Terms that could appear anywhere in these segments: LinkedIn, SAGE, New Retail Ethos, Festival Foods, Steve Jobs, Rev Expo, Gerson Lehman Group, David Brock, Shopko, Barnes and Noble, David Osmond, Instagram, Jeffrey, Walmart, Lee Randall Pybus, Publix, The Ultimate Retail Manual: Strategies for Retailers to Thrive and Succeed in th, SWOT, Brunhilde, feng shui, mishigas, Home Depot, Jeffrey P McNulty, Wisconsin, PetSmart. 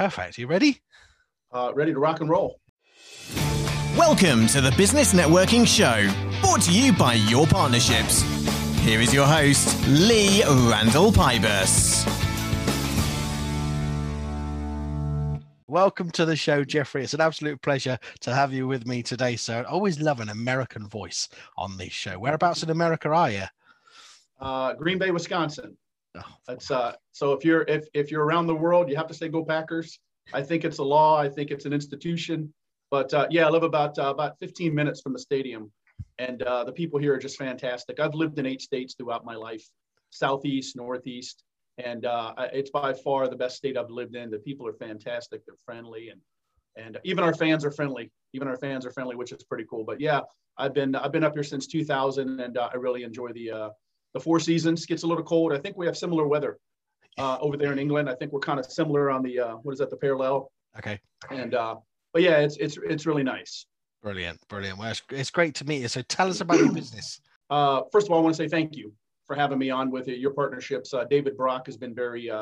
Perfect. You ready? Ready to rock and roll. Welcome to the Business Networking Show, brought to you by Your Partnerships. Here is your host, Lee Randall Pybus. Welcome to the show, Jeffrey. It's an absolute pleasure to have you with me today, sir. I always love an American voice on this show. Whereabouts in America are you? Green Bay, Wisconsin. Oh. That's so if you're around the world, you have to say "Go Packers." I think it's a law. I think it's an institution. But yeah, I live about 15 minutes from the stadium, and the people here are just fantastic. I've lived in 8 states throughout my life: southeast, northeast. And it's by far the best state I've lived in. The people are fantastic. They're friendly, and even our fans are friendly. Even our fans are friendly, which is pretty cool. But yeah, I've been up here since 2000, and I really enjoy the 4 seasons. Gets a little cold. I think we have similar weather over there in England. I think we're kind of similar on the the parallel. Okay. And but yeah, it's really nice. Brilliant, brilliant. Well, it's great to meet you. So tell us about your business. First of all, I want to say thank you for having me on with Your Partnerships. David Brock has been very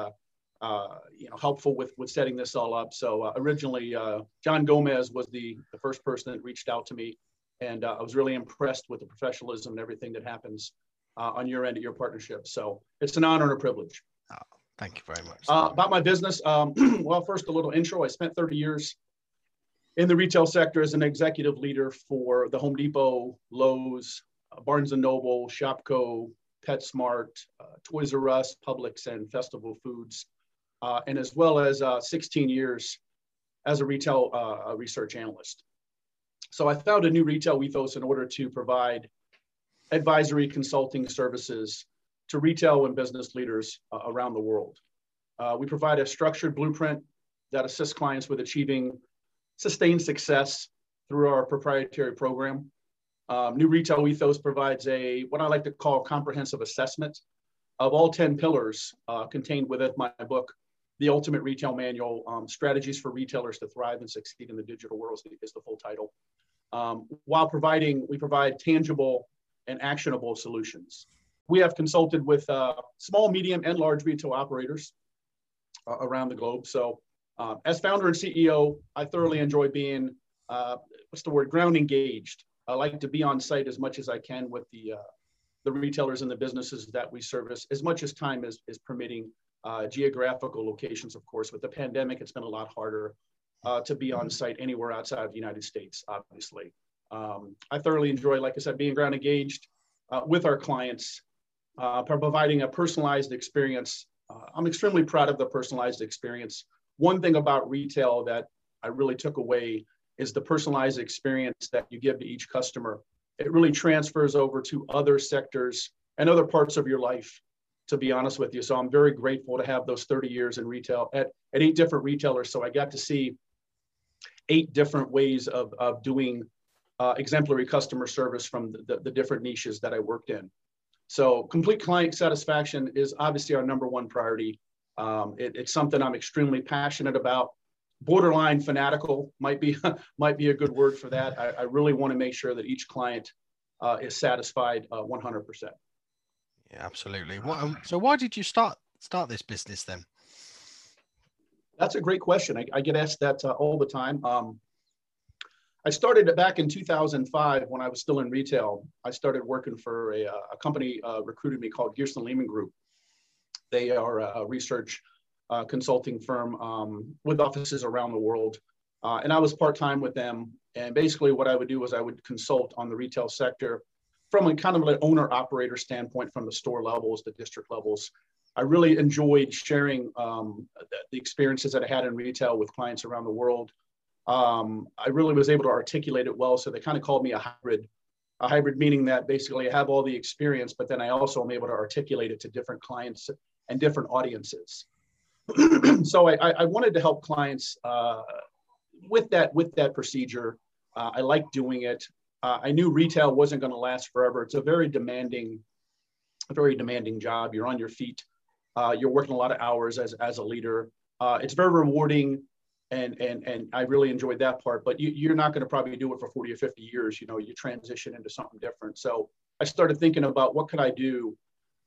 helpful with setting this all up. So originally, John Gomez was the first person that reached out to me, and I was really impressed with the professionalism and everything that happens on your end at Your Partnerships. So it's an honor and a privilege. Oh, thank you very much. About my business, well, first a little intro. I spent 30 years in the retail sector as an executive leader for the Home Depot, Lowe's, Barnes and Noble, Shopko, PetSmart, Toys R Us, Publix, and Festival Foods, and as well as 16 years as a retail research analyst. So I founded New Retail Ethos in order to provide advisory consulting services to retail and business leaders around the world. We provide a structured blueprint that assists clients with achieving sustained success through our proprietary program. New Retail Ethos provides what I like to call comprehensive assessment of all 10 pillars contained within my book, The Ultimate Retail Manual, Strategies for Retailers to Thrive and Succeed in the Digital World is the full title. We provide tangible and actionable solutions. We have consulted with small, medium, and large retail operators around the globe. So as founder and CEO, I thoroughly enjoy being, ground engaged. I like to be on site as much as I can with the retailers and the businesses that we service, as much as time is permitting. Geographical locations, of course, with the pandemic, it's been a lot harder to be on site anywhere outside of the United States, obviously. I thoroughly enjoy, like I said, being ground engaged with our clients, providing a personalized experience. I'm extremely proud of the personalized experience. One thing about retail that I really took away is the personalized experience that you give to each customer. It really transfers over to other sectors and other parts of your life, to be honest with you. So I'm very grateful to have those 30 years in retail at 8 different retailers. So I got to see 8 different ways of doing exemplary customer service from the different niches that I worked in. So complete client satisfaction is obviously our number one priority. It's something I'm extremely passionate about. Borderline fanatical might be a good word for that. I really want to make sure that each client is satisfied 100%. Yeah, absolutely. So why did you start this business then? That's a great question. I get asked that all the time. I started it back in 2005 when I was still in retail. I started working for a company recruited me called Gerson Lehman Group. They are a research consulting firm with offices around the world. And I was part-time with them. And basically what I would do was I would consult on the retail sector from a kind of an owner-operator standpoint, from the store levels, the district levels. I really enjoyed sharing the experiences that I had in retail with clients around the world. I really was able to articulate it well. So they kind of called me a hybrid meaning that basically I have all the experience, but then I also am able to articulate it to different clients and different audiences. So I wanted to help clients with that procedure. I like doing it. I knew retail wasn't going to last forever. It's a very demanding job. You're on your feet. You're working a lot of hours as a leader. It's very rewarding, and I really enjoyed that part. But you're not going to probably do it for 40 or 50 years. You know, you transition into something different. So I started thinking about what could I do.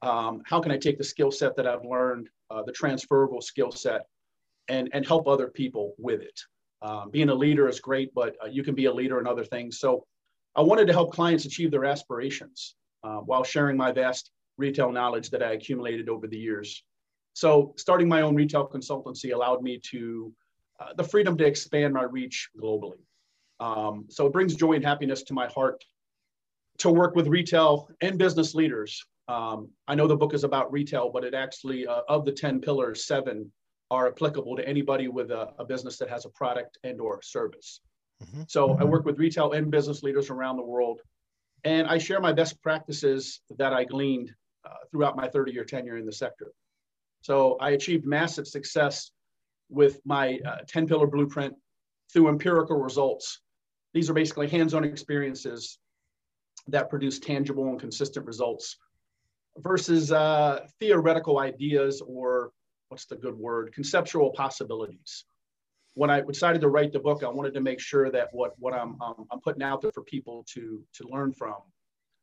How can I take the skill set that I've learned, the transferable skill set, and help other people with it. Being a leader is great, but you can be a leader in other things. So I wanted to help clients achieve their aspirations while sharing my vast retail knowledge that I accumulated over the years. So starting my own retail consultancy allowed me to the freedom to expand my reach globally. So it brings joy and happiness to my heart to work with retail and business leaders. I know the book is about retail, but it actually, of the 10 pillars, 7 are applicable to anybody with a business that has a product and or service. Mm-hmm. So I work with retail and business leaders around the world, and I share my best practices that I gleaned throughout my 30-year tenure in the sector. So I achieved massive success with my 10-pillar blueprint through empirical results. These are basically hands-on experiences that produce tangible and consistent results versus theoretical ideas or, what's the good word, conceptual possibilities. When I decided to write the book, I wanted to make sure that what I'm putting out there for people to learn from,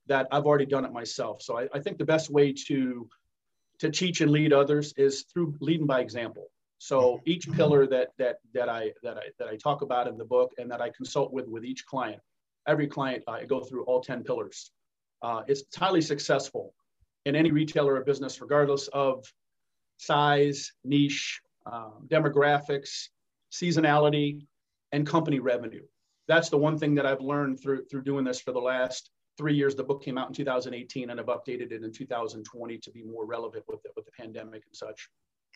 that I've already done it myself. So I think the best way to teach and lead others is through leading by example. So each pillar that I talk about in the book and that I consult with each client, every client, I go through all 10 pillars. It's highly successful in any retailer or business, regardless of size, niche, demographics, seasonality, and company revenue. That's the one thing that I've learned through doing this for the last 3 years. The book came out in 2018, and I've updated it in 2020 to be more relevant with the pandemic and such.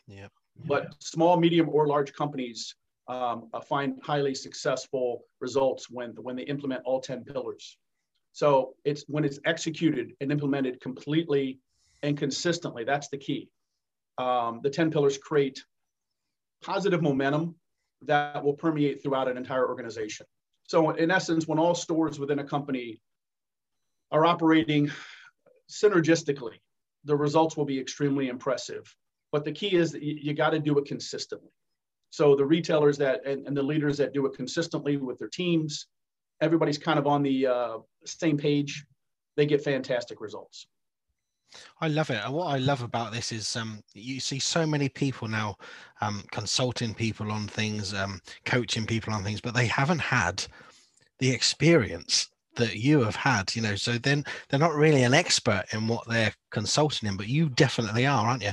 Yeah. But small, medium, or large companies find highly successful results when they implement all 10 pillars. So it's when it's executed and implemented completely and consistently, that's the key. The 10 pillars create positive momentum that will permeate throughout an entire organization. So in essence, when all stores within a company are operating synergistically, the results will be extremely impressive. But the key is that you got to do it consistently. So the retailers that and the leaders that do it consistently with their teams, everybody's kind of on the same page. They get fantastic results. I love it. And what I love about this is you see so many people now consulting people on things, coaching people on things, but they haven't had the experience that you have had, you know, so then they're not really an expert in what they're consulting in, but you definitely are, aren't you?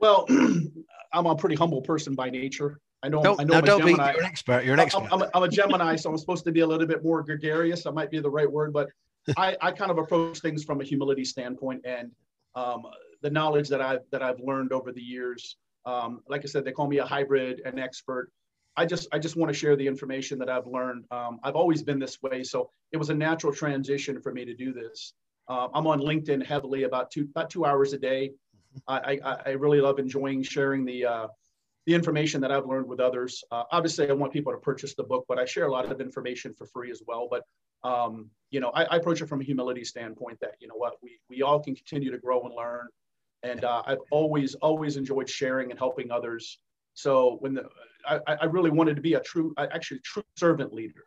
Well, I'm a pretty humble person by nature. I know, don't be an expert. You're an expert. I'm a Gemini, so I'm supposed to be a little bit more gregarious. I might be the right word, but I kind of approach things from a humility standpoint, and the knowledge that I've learned over the years. Like I said, they call me a hybrid, an expert. I just want to share the information that I've learned. I've always been this way, so it was a natural transition for me to do this. I'm on LinkedIn heavily, about two hours a day. I really love enjoying sharing the information that I've learned with others. Obviously, I want people to purchase the book, but I share a lot of information for free as well. But you know, I approach it from a humility standpoint that, you know what, we all can continue to grow and learn. And I've always enjoyed sharing and helping others. So when I really wanted to be a true servant leader.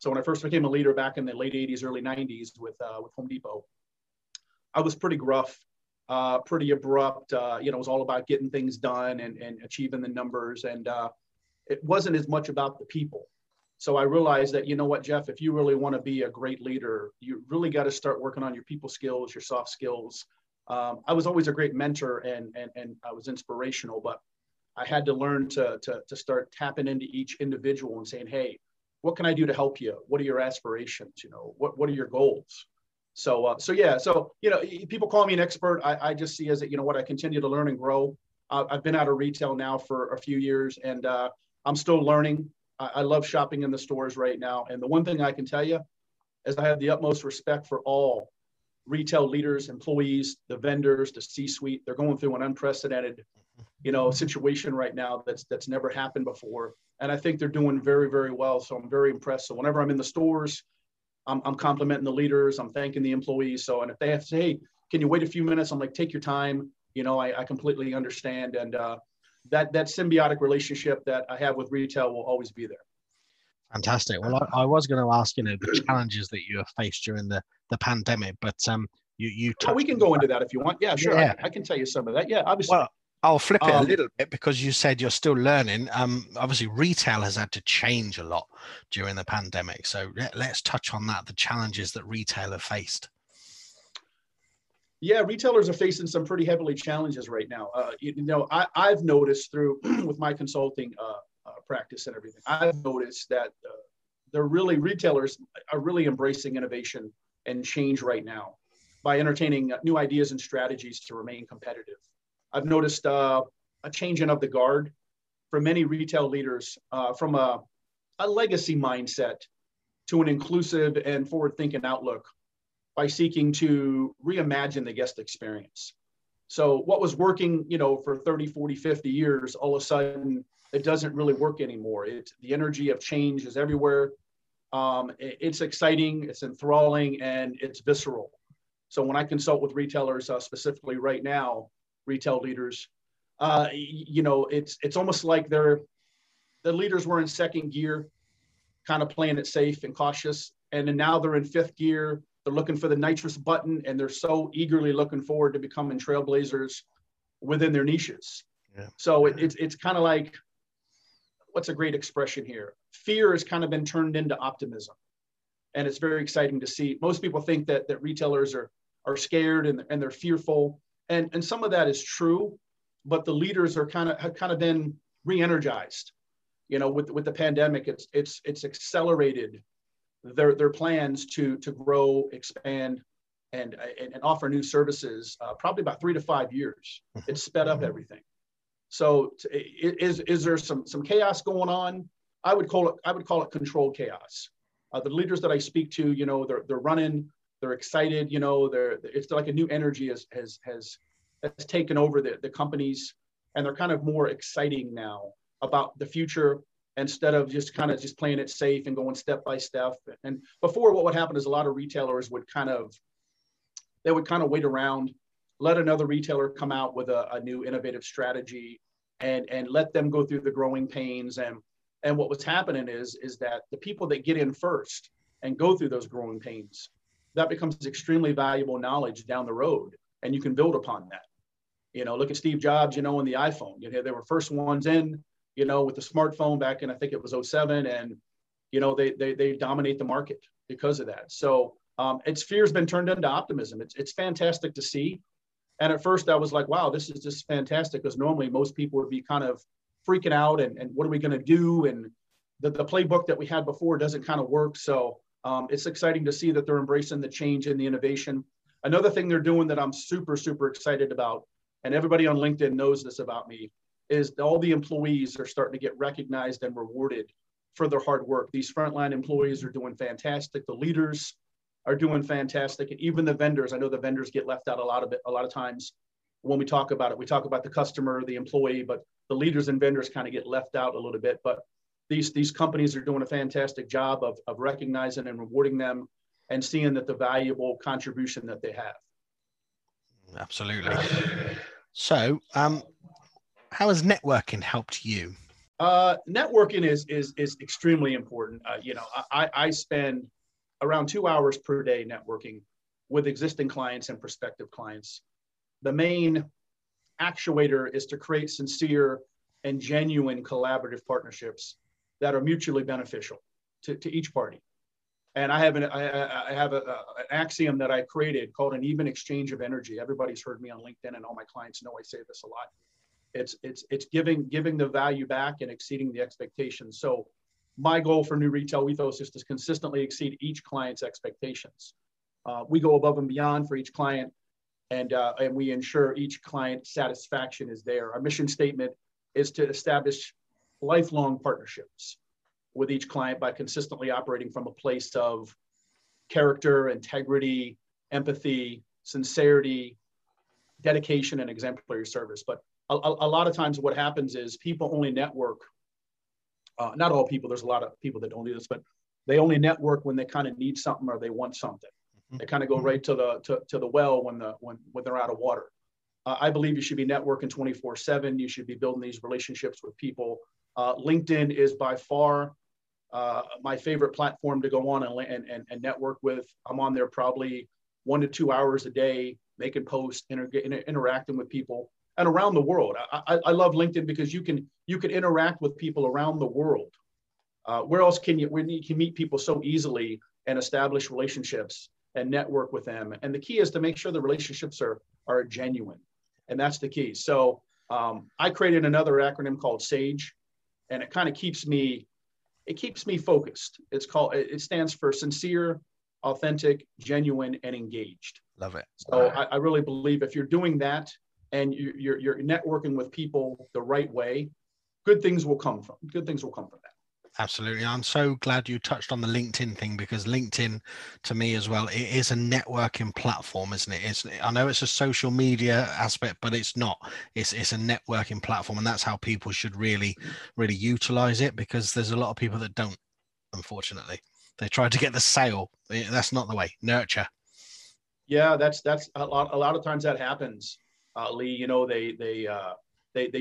So when I first became a leader back in the late 80s, early 90s with Home Depot, I was pretty gruff. Pretty abrupt, you know, it was all about getting things done and achieving the numbers. And it wasn't as much about the people. So I realized that, you know what, Jeff, if you really want to be a great leader, you really got to start working on your people skills, your soft skills. I was always a great mentor and I was inspirational, but I had to learn to start tapping into each individual and saying, hey, what can I do to help you? What are your aspirations? You know, what are your goals? So, so, you know, people call me an expert. I just see as that, you know what, I continue to learn and grow. I've been out of retail now for a few years, and I'm still learning. I love shopping in the stores right now. And the one thing I can tell you is I have the utmost respect for all retail leaders, employees, the vendors, the C-suite. They're going through an unprecedented, you know, situation right now that's never happened before. And I think they're doing very, very well. So I'm very impressed. So whenever I'm in the stores, I'm complimenting the leaders. I'm thanking the employees. So, and if they have to say, hey, can you wait a few minutes? I'm like, take your time. You know, I completely understand. And that symbiotic relationship that I have with retail will always be there. Fantastic. Well, I was going to ask, you know, the challenges that you have faced during the pandemic, but you touched. Oh, we can go into that if you want. Yeah, sure. Yeah. I can tell you some of that. Yeah, obviously. Well, I'll flip it a little bit because you said you're still learning. Obviously, retail has had to change a lot during the pandemic. So let's touch on that, the challenges that retail have faced. Yeah, retailers are facing some pretty heavily challenges right now. I've noticed through with my consulting practice and everything, I've noticed that retailers are really embracing innovation and change right now by entertaining new ideas and strategies to remain competitive. I've noticed a changing of the guard for many retail leaders from a legacy mindset to an inclusive and forward-thinking outlook by seeking to reimagine the guest experience. So what was working, for 30, 40, 50 years, all of a sudden, it doesn't really work anymore. The energy of change is everywhere. It's exciting, it's enthralling, and it's visceral. So when I consult with retailers, specifically right now, retail leaders, it's almost like the leaders were in second gear, kind of playing it safe and cautious. And then now they're in fifth gear, they're looking for the nitrous button, and they're so eagerly looking forward to becoming trailblazers within their niches. Yeah. So it's kind of like, what's a great expression here? Fear has kind of been turned into optimism. And it's very exciting to see. Most people think that retailers are scared and they're fearful. And some of that is true, but the leaders have kind of been re-energized. With the pandemic, it's accelerated their plans to grow, expand, and offer new services, probably about 3 to 5 years. It's sped up everything. So is there some chaos going on? I would call it controlled chaos. The leaders that I speak to, they're running, they're excited, it's like a new energy has taken over the companies, and they're kind of more exciting now about the future instead of just playing it safe and going step by step. And before, what would happen is a lot of retailers would kind of wait around, let another retailer come out with a new innovative strategy and let them go through the growing pains. And what was happening is that the people that get in first and go through those growing pains, that becomes extremely valuable knowledge down the road. And you can build upon that. Look at Steve Jobs, and the iPhone. They were first ones in, with the smartphone back in, I think it was 2007. And, they dominate the market because of that. So its fear's been turned into optimism. It's fantastic to see. And at first I was like, wow, this is just fantastic, because normally most people would be kind of freaking out and what are we going to do? And the playbook that we had before doesn't kind of work. So it's exciting to see that they're embracing the change and the innovation. Another thing they're doing that I'm super, super excited about, and everybody on LinkedIn knows this about me, is all the employees are starting to get recognized and rewarded for their hard work. These frontline employees are doing fantastic. The leaders are doing fantastic, and even the vendors. I know the vendors get left out a lot of times when we talk about it. We talk about the customer, the employee, but the leaders and vendors kind of get left out a little bit. But these companies are doing a fantastic job of recognizing and rewarding them and seeing that the valuable contribution that they have. Absolutely. So, how has networking helped you? Networking is extremely important. I spend around 2 hours per day networking with existing clients and prospective clients. The main actuator is to create sincere and genuine collaborative partnerships that are mutually beneficial to each party. And I have an axiom that I created called an even exchange of energy. Everybody's heard me on LinkedIn, and all my clients know I say this a lot. It's giving the value back and exceeding the expectations. So my goal for New Retail Ethos is to consistently exceed each client's expectations. We go above and beyond for each client, and we ensure each client satisfaction is there. Our mission statement is to establish lifelong partnerships with each client by consistently operating from a place of character, integrity, empathy, sincerity, dedication, and exemplary service. But a lot of times what happens is people only network. Not all people, there's a lot of people that don't do this, but they only network when they kind of need something or they want something. Mm-hmm. They kind of go right to the well when they're out of water. I believe you should be networking 24/7. You should be building these relationships with people. LinkedIn is by far my favorite platform to go on and network with. I'm on there probably 1 to 2 hours a day, making posts, interacting with people. and around the world. I love LinkedIn because you can interact with people around the world. Where else can you meet people so easily and establish relationships and network with them? And the key is to make sure the relationships are genuine, and that's the key. So I created another acronym called SAGE, and it kind of keeps me focused. It stands for sincere, authentic, genuine, and engaged. Love it. So right. I really believe if you're doing that and you're networking with people the right way, good things will come from that. Absolutely. I'm so glad you touched on the LinkedIn thing, because LinkedIn to me as well, it is a networking platform, isn't it? I know it's a social media aspect, but it's not. It's a networking platform, and that's how people should really, really utilize it, because there's a lot of people that don't, unfortunately. They try to get the sale. That's not the way. Nurture. Yeah, that's a lot of times that happens, Lee. You know, they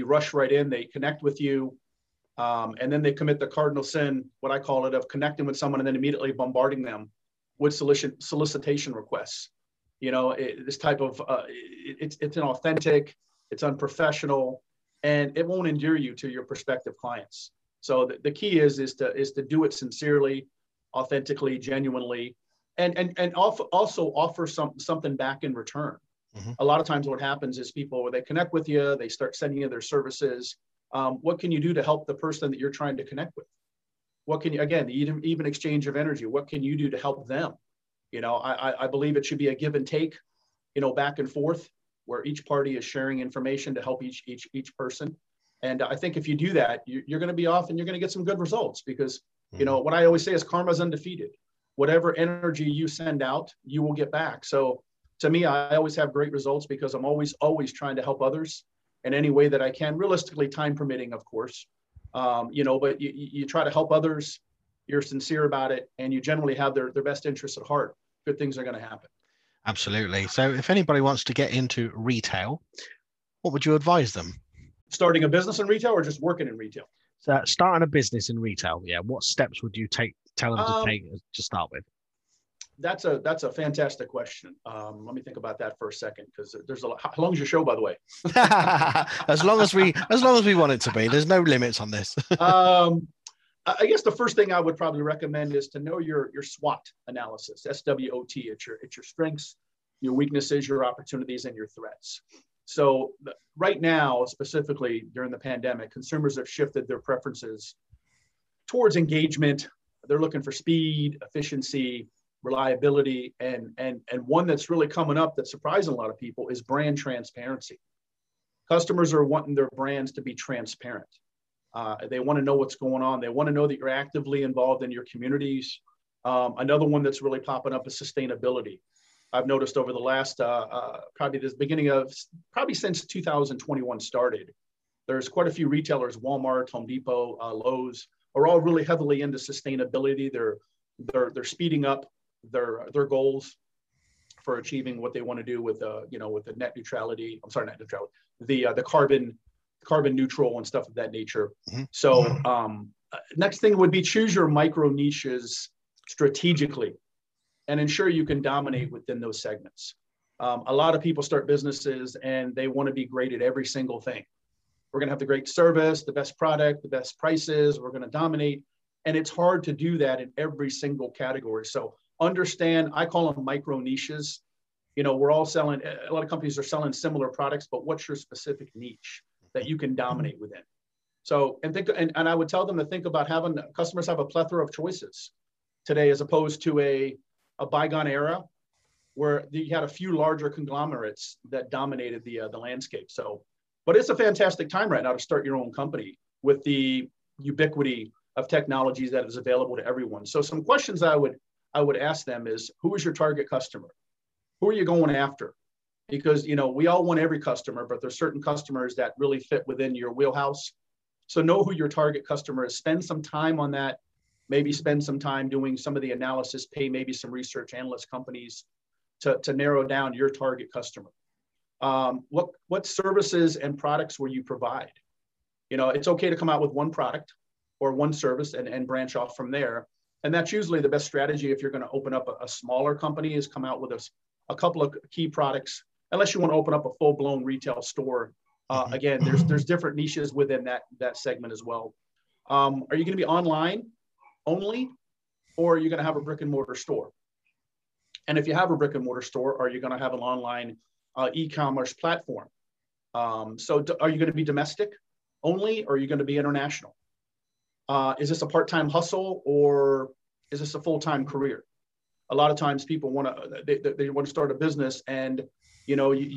rush right in. They connect with you. And then they commit the cardinal sin, what I call it, of connecting with someone and then immediately bombarding them with solicitation requests. You know, it's inauthentic, it's unprofessional, and it won't endear you to your prospective clients. So the key is to do it sincerely, authentically, genuinely, and also offer something back in return. Mm-hmm. A lot of times what happens is people, they connect with you, they start sending you their services. What can you do to help the person that you're trying to connect with? What can you, again, the even exchange of energy, what can you do to help them? You know, I believe it should be a give and take, you know, back and forth, where each party is sharing information to help each person. And I think if you do that, you're going to be off and you're going to get some good results, because, you know, what I always say is karma's undefeated. Whatever energy you send out, you will get back. So to me, I always have great results because I'm always trying to help others in any way that I can, realistically, time permitting, of course, you know, but you try to help others, you're sincere about it, and you generally have their best interests at heart. Good things are going to happen. Absolutely. So if anybody wants to get into retail, what would you advise them? Starting a business in retail or just working in retail? So starting a business in retail. Yeah. What steps would you tell them to take to start with? That's a fantastic question. Let me think about that for a second, because there's a lot. How long is your show, by the way? as long as we want it to be. There's no limits on this. I guess the first thing I would probably recommend is to know your SWOT analysis, SWOT. It's your strengths, your weaknesses, your opportunities, and your threats. So right now, specifically during the pandemic, consumers have shifted their preferences towards engagement. They're looking for speed, efficiency, reliability, and one that's really coming up that's surprising a lot of people is brand transparency. Customers are wanting their brands to be transparent. They want to know what's going on. They want to know that you're actively involved in your communities. Another one that's really popping up is sustainability. I've noticed over the last, probably since 2021 started, there's quite a few retailers, Walmart, Home Depot, Lowe's, are all really heavily into sustainability. They're speeding up their goals for achieving what they want to do with with the the carbon neutral and stuff of that nature. Mm-hmm. So next thing would be choose your micro niches strategically and ensure you can dominate within those segments. A lot of people start businesses and they want to be great at every single thing. We're going to have the great service, the best product, the best prices. We're going to dominate. And it's hard to do that in every single category. So understand, I call them micro niches. You know, a lot of companies are selling similar products, but what's your specific niche that you can dominate within? So, and I would tell them to think about having customers have a plethora of choices today, as opposed to a bygone era where you had a few larger conglomerates that dominated the landscape. So, but it's a fantastic time right now to start your own company with the ubiquity of technologies that is available to everyone. So some questions I would ask them is, who is your target customer? Who are you going after? Because, you know, we all want every customer, but there's certain customers that really fit within your wheelhouse. So know who your target customer is. Spend some time on that. Maybe spend some time doing some of the analysis, pay maybe some research analyst companies to narrow down your target customer. What services and products will you provide? You know, it's okay to come out with one product or one service and branch off from there. And that's usually the best strategy if you're going to open up a smaller company, is come out with a couple of key products, unless you want to open up a full-blown retail store Again, there's different niches within that segment as well. Are you going to be online only, or are you going to have a brick and mortar store? And if you have a brick and mortar store, are you going to have an online e-commerce platform? Are you going to be domestic only, or are you going to be international? Is this a part-time hustle, or is this a full-time career? A lot of times people want to, they want to start a business, and you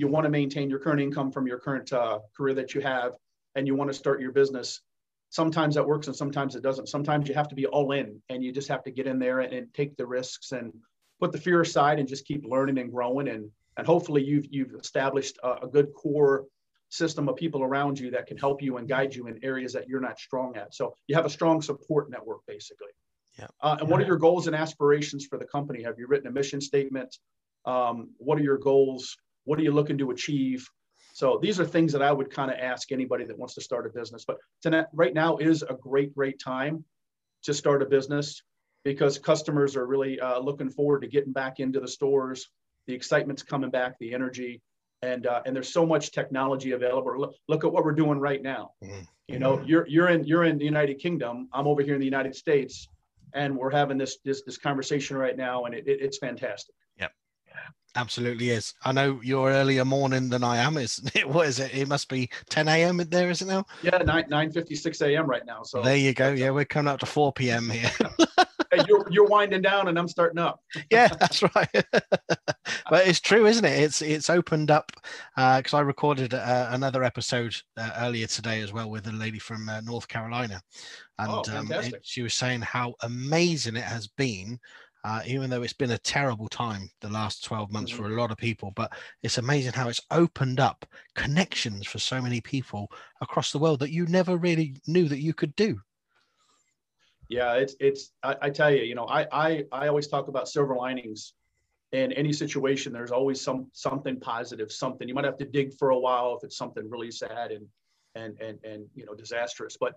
want to maintain your current income from your current career that you have, and you want to start your business. Sometimes that works and sometimes it doesn't. Sometimes you have to be all in, and you just have to get in there and take the risks and put the fear aside and just keep learning and growing. And hopefully you've established a good core system of people around you that can help you and guide you in areas that you're not strong at. So you have a strong support network, basically. Yeah. And what are your goals and aspirations for the company? Have you written a mission statement? What are your goals? What are you looking to achieve? So these are things that I would kind of ask anybody that wants to start a business. But tonight, right now is a great time to start a business, because customers are really looking forward to getting back into the stores. The excitement's coming back, the energy. And there's so much technology available. Look at what we're doing right now. Mm-hmm. You're in the United Kingdom. I'm over here in the United States, and we're having this conversation right now, and it's fantastic. Yeah, absolutely is. I know you're earlier morning than I am. It must be 10 a.m. there, isn't it now? Yeah, 9:56 a.m. right now. So there you go. Yeah, we're coming up to 4 p.m. here. You're winding down and I'm starting up. Yeah, that's right. But it's true, isn't it? It's opened up, because I recorded another episode earlier today as well with a lady from North Carolina, and she was saying how amazing it has been. Even though it's been a terrible time the last 12 months for a lot of people, but it's amazing how it's opened up connections for so many people across the world that you never really knew that you could do. Yeah, I tell you, I always talk about silver linings in any situation. There's always something positive, something. You might have to dig for a while if it's something really sad and disastrous. But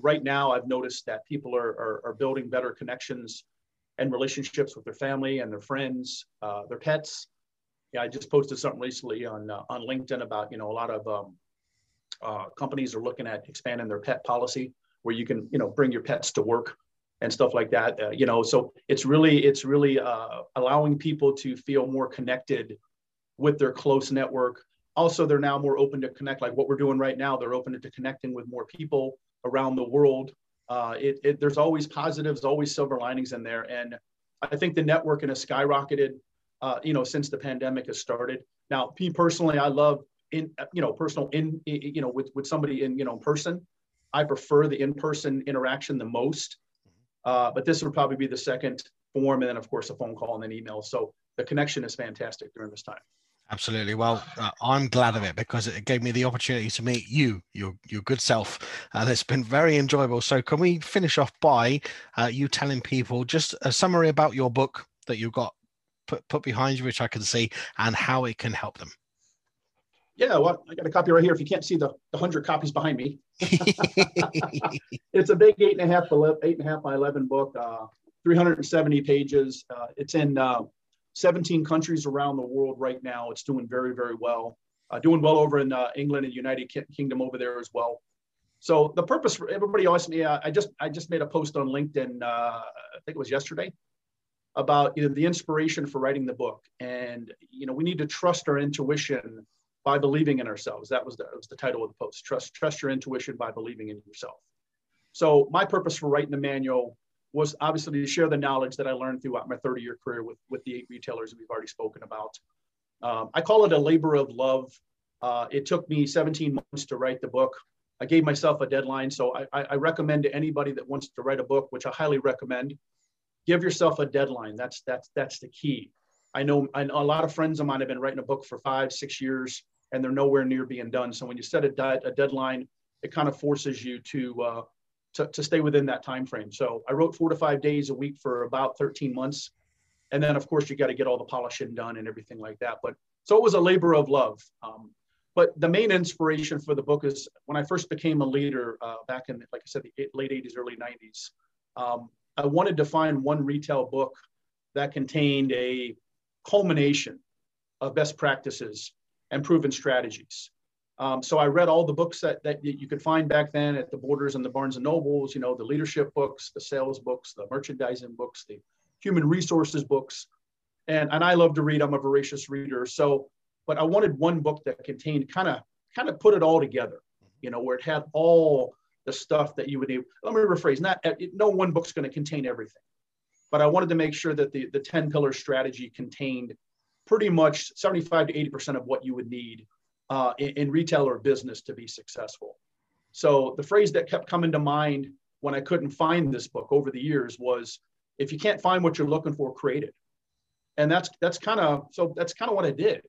right now I've noticed that people are building better connections and relationships with their family and their friends, their pets. Yeah, I just posted something recently on LinkedIn about, a lot of companies are looking at expanding their pet policy, where you can, bring your pets to work and stuff like that. So it's really allowing people to feel more connected with their close network. Also, they're now more open to connect, like what we're doing right now. They're open to connecting with more people around the world. There's always positives, always silver linings in there. And I think the networking has skyrocketed, since the pandemic has started. Now, me personally, I love with somebody in person. I prefer the in-person interaction the most, but this would probably be the second form. And then of course a phone call and then email. So the connection is fantastic during this time. Absolutely. Well, I'm glad of it, because it gave me the opportunity to meet your good self, and it's been very enjoyable. So can we finish off by you telling people just a summary about your book that you've got put behind you, which I can see, and how it can help them? Yeah, well, I got a copy right here. If you can't see the 100 copies behind me, it's a big 8.5 by 11 book, 370 pages. It's in 17 countries around the world right now. It's doing very, very well. Doing well over in England and United Kingdom over there as well. So the purpose, everybody asked me. I just made a post on LinkedIn. I think it was yesterday, about the inspiration for writing the book, and we need to trust our intuition by believing in ourselves. That was the title of the post. Trust your intuition by believing in yourself. So my purpose for writing the manual was obviously to share the knowledge that I learned throughout my 30-year career with the 8 retailers we've already spoken about. I call it a labor of love. It took me 17 months to write the book. I gave myself a deadline. So I recommend to anybody that wants to write a book, which I highly recommend, give yourself a deadline. That's the key. I know a lot of friends of mine have been writing a book for 5-6 years, and they're nowhere near being done. So when you set a deadline, it kind of forces you to stay within that time frame. So I wrote 4 to 5 days a week for about 13 months. And then of course you got to get all the polishing done and everything like that. But so it was a labor of love. But the main inspiration for the book is when I first became a leader back in, like I said, the late 80s, early 90s, I wanted to find one retail book that contained a culmination of best practices and proven strategies. So I read all the books that you could find back then at the Borders and the Barnes and Nobles, you know, the leadership books, the sales books, the merchandising books, the human resources books. And I love to read. I'm a voracious reader. So, but I wanted one book that contained kind of put it all together, you know, where it had all the stuff that you would need. Let me rephrase, no one book's going to contain everything, but I wanted to make sure that the 10 pillar strategy contained pretty much 75 to 80% of what you would need in retail or business to be successful. So the phrase that kept coming to mind when I couldn't find this book over the years was, if you can't find what you're looking for, create it. And that's kind of what I did.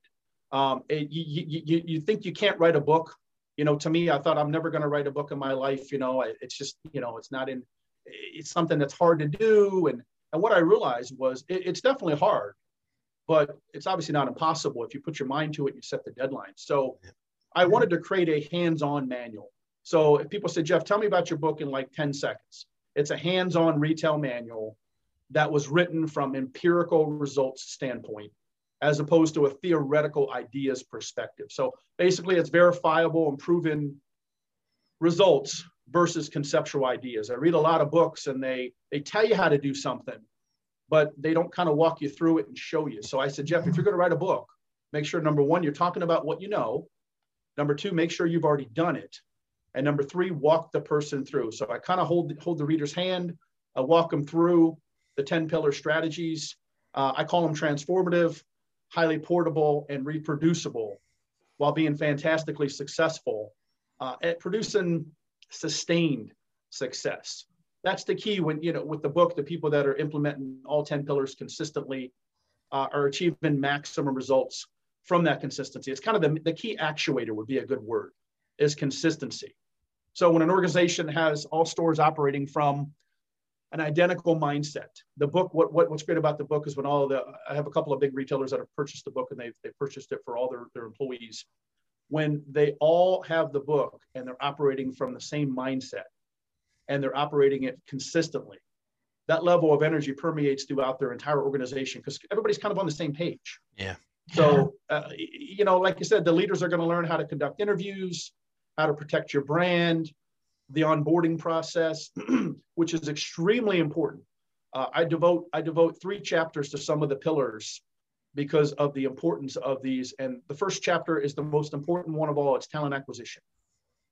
You think you can't write a book, you know, to me, I thought I'm never going to write a book in my life. You know, it's just, you know, it's something that's hard to do. And what I realized was it's definitely hard, but it's obviously not impossible. If you put your mind to it, you set the deadline. So I wanted to create a hands-on manual. So if people say, Jeff, tell me about your book in like 10 seconds, it's a hands-on retail manual that was written from empirical results standpoint, as opposed to a theoretical ideas perspective. So basically it's verifiable and proven results versus conceptual ideas. I read a lot of books and they tell you how to do something, but they don't kind of walk you through it and show you. So I said, Jeff, if you're gonna write a book, make sure number one, you're talking about what you know. Number two, make sure you've already done it. And number three, walk the person through. So I kind of hold the reader's hand. I walk them through the 10 pillar strategies. I call them transformative, highly portable, and reproducible, while being fantastically successful at producing sustained success. That's the key when, you know, with the book, the people that are implementing all 10 pillars consistently are achieving maximum results from that consistency. It's kind of the key actuator would be a good word, is consistency. So when an organization has all stores operating from an identical mindset, the book, what's great about the book is when I have a couple of big retailers that have purchased the book and they purchased it for all their employees. When they all have the book and they're operating from the same mindset, and they're operating it consistently, that level of energy permeates throughout their entire organization because everybody's kind of on the same page. Yeah. So, you know, like I said, the leaders are going to learn how to conduct interviews, how to protect your brand, the onboarding process, which is extremely important. I devote 3 chapters to some of the pillars because of the importance of these. And the first chapter is the most important one of all. It's talent acquisition.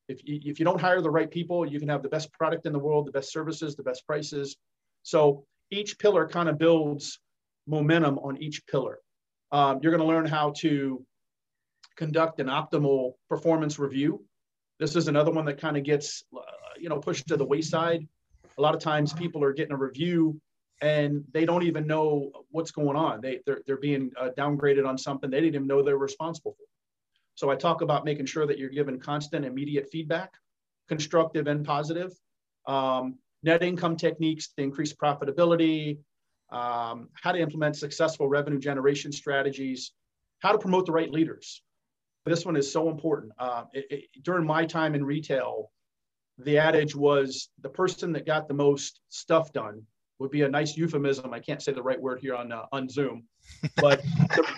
If you don't hire the right people, you can have the best product in the world, the best services, the best prices. So each pillar kind of builds momentum on each pillar. You're going to learn how to conduct an optimal performance review. This is another one that kind of gets, you know, pushed to the wayside. A lot of times people are getting a review and they don't even know what's going on. They're being downgraded on something they didn't even know they were responsible for. So I talk about making sure that you're given constant, immediate feedback, constructive and positive, net income techniques to increase profitability, how to implement successful revenue generation strategies, how to promote the right leaders. This one is so important. During my time in retail, the adage was the person that got the most stuff done would be a nice euphemism. I can't say the right word here on Zoom, but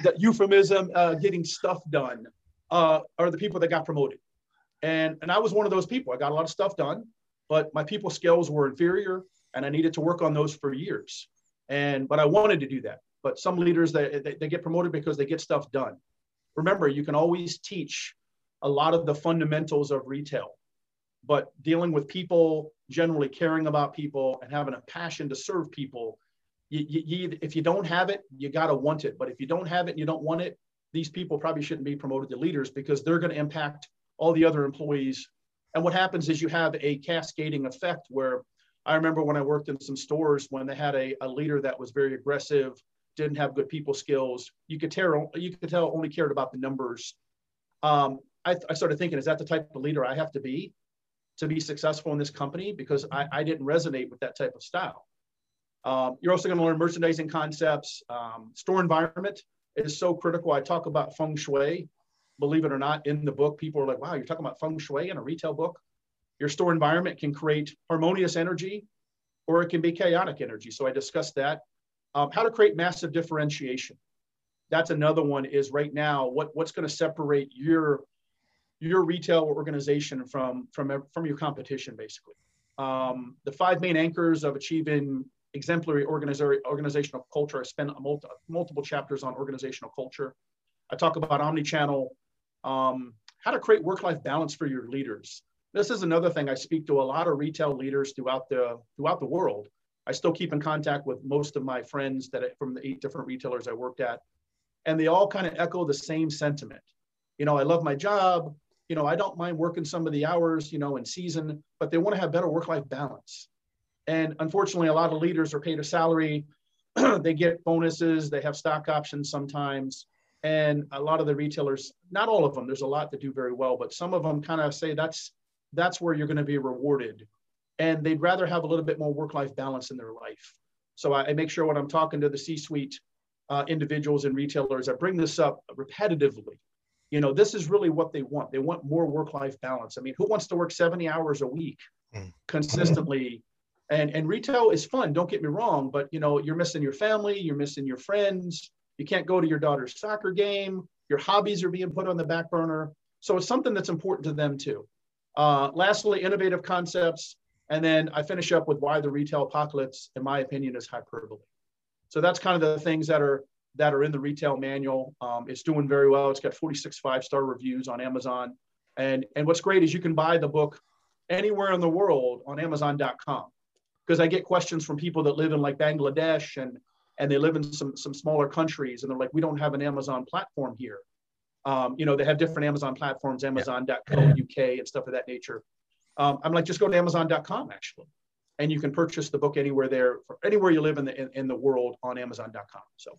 the euphemism, getting stuff done, are the people that got promoted. And I was one of those people. I got a lot of stuff done, but my people skills were inferior and I needed to work on those for years. But I wanted to do that. But some leaders, they get promoted because they get stuff done. Remember, you can always teach a lot of the fundamentals of retail, but dealing with people, generally caring about people and having a passion to serve people, if you don't have it, you got to want it. But if you don't have it and you don't want it, these people probably shouldn't be promoted to leaders because they're going to impact all the other employees. And what happens is you have a cascading effect where I remember when I worked in some stores when they had a leader that was very aggressive, didn't have good people skills. You could tell only cared about the numbers. I started thinking, is that the type of leader I have to be successful in this company? Because I didn't resonate with that type of style. You're also going to learn merchandising concepts, store environment. It is so critical. I talk about feng shui, believe it or not, in the book. People are like, wow, you're talking about feng shui in a retail book? Your store environment can create harmonious energy or it can be chaotic energy. So I discussed that. How to create massive differentiation. That's another one is right now, what's going to separate your your retail organization from your competition, basically. The five main anchors of achieving exemplary organizational culture. I spent multiple chapters on organizational culture. I talk about omnichannel, how to create work-life balance for your leaders. This is another thing I speak to a lot of retail leaders throughout the world. I still keep in contact with most of my friends from the 8 different retailers I worked at, and they all kind of echo the same sentiment. You know, I love my job. You know, I don't mind working some of the hours, you know, in season, but they want to have better work-life balance. And unfortunately, a lot of leaders are paid a salary. They get bonuses. They have stock options sometimes. And a lot of the retailers, not all of them, there's a lot that do very well, but some of them kind of say that's where you're going to be rewarded. And they'd rather have a little bit more work-life balance in their life. So I make sure when I'm talking to the C-suite individuals and retailers, I bring this up repetitively. You know, this is really what they want. They want more work-life balance. I mean, who wants to work 70 hours a week consistently? And retail is fun, don't get me wrong, but you know, you're missing your family, you're missing your friends, you can't go to your daughter's soccer game, your hobbies are being put on the back burner. So it's something that's important to them too. Lastly, innovative concepts. And then I finish up with why the retail apocalypse, in my opinion, is hyperbole. So that's kind of the things that are in the retail manual. It's doing very well. It's got 46 5-star reviews on Amazon. And what's great is you can buy the book anywhere in the world on Amazon.com. Because I get questions from people that live in like Bangladesh and they live in some smaller countries. And they're like, we don't have an Amazon platform here. You know, they have different Amazon platforms, Amazon.co.uk and stuff of that nature. I'm like, just go to Amazon.com actually. And you can purchase the book anywhere there, for anywhere you live in the world on Amazon.com. So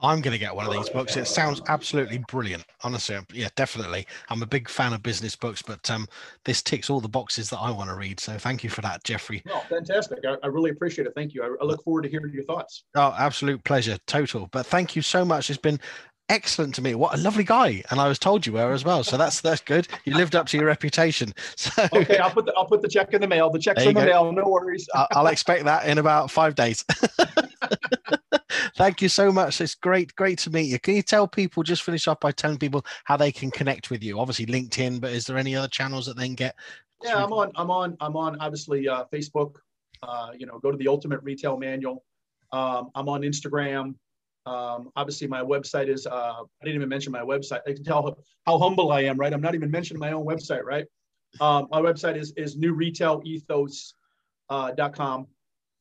I'm going to get one of these books. It sounds absolutely brilliant. Honestly, yeah, definitely. I'm a big fan of business books, but this ticks all the boxes that I want to read. So thank you for that, Jeffrey. Oh, fantastic. I really appreciate it. Thank you. I look forward to hearing your thoughts. Oh, absolute pleasure. Total. But thank you so much. It's been excellent to me. What a lovely guy. And I was told you were as well. So that's good. You lived up to your reputation. So okay, I'll put the check in the mail. The check's in the mail. No worries. I'll expect that in about 5 days. Thank you so much. It's great to meet you. Can you tell people, just finish off by telling people how they can connect with you? Obviously LinkedIn, but is there any other channels that they can get? Yeah, I'm on obviously Facebook, you know, go to The Ultimate Retail Manual. I'm on Instagram. Obviously my website is, I didn't even mention my website. I can tell how humble I am, right? I'm not even mentioning my own website, right? My website is newretailethos.com.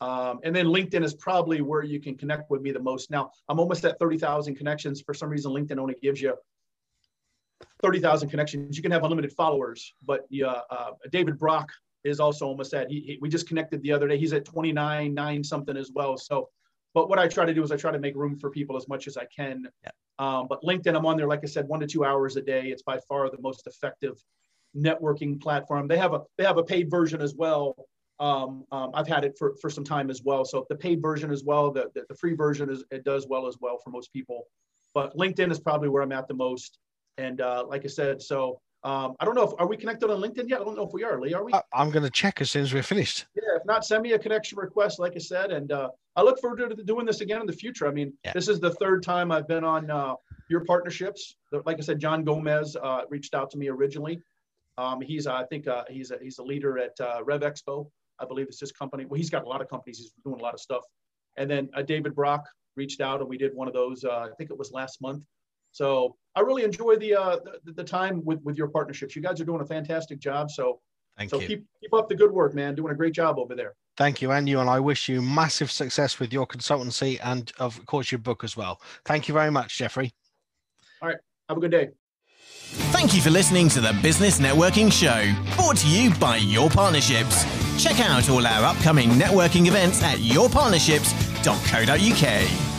And then LinkedIn is probably where you can connect with me the most. Now, I'm almost at 30,000 connections. For some reason, LinkedIn only gives you 30,000 connections. You can have unlimited followers, but David Brock is also almost at, we just connected the other day. He's at 29,9 something as well. So, but what I try to do is I try to make room for people as much as I can. Yeah. But LinkedIn, I'm on there, like I said, 1 to 2 hours a day. It's by far the most effective networking platform. They have a paid version as well. I've had it for some time as well. So the paid version as well, the free version it does well as well for most people, but LinkedIn is probably where I'm at the most. And like I said, so I don't know if, are we connected on LinkedIn yet? I don't know if we are, Lee, are we? I'm going to check as soon as we're finished. Yeah. If not, send me a connection request, like I said, and I look forward to doing this again in the future. I mean, yeah. This is the third time I've been on Your Partnerships. Like I said, John Gomez reached out to me originally. He's a leader at Rev Expo. I believe it's his company. Well, he's got a lot of companies. He's doing a lot of stuff. And then David Brock reached out and we did one of those, I think it was last month. So I really enjoy the time with Your Partnerships. You guys are doing a fantastic job. So Thank you. Keep up the good work, man. Doing a great job over there. Thank you, and I wish you massive success with your consultancy and of course your book as well. Thank you very much, Jeffrey. All right. Have a good day. Thank you for listening to the Business Networking Show, brought to you by Your Partnerships. Check out all our upcoming networking events at yourpartnerships.co.uk.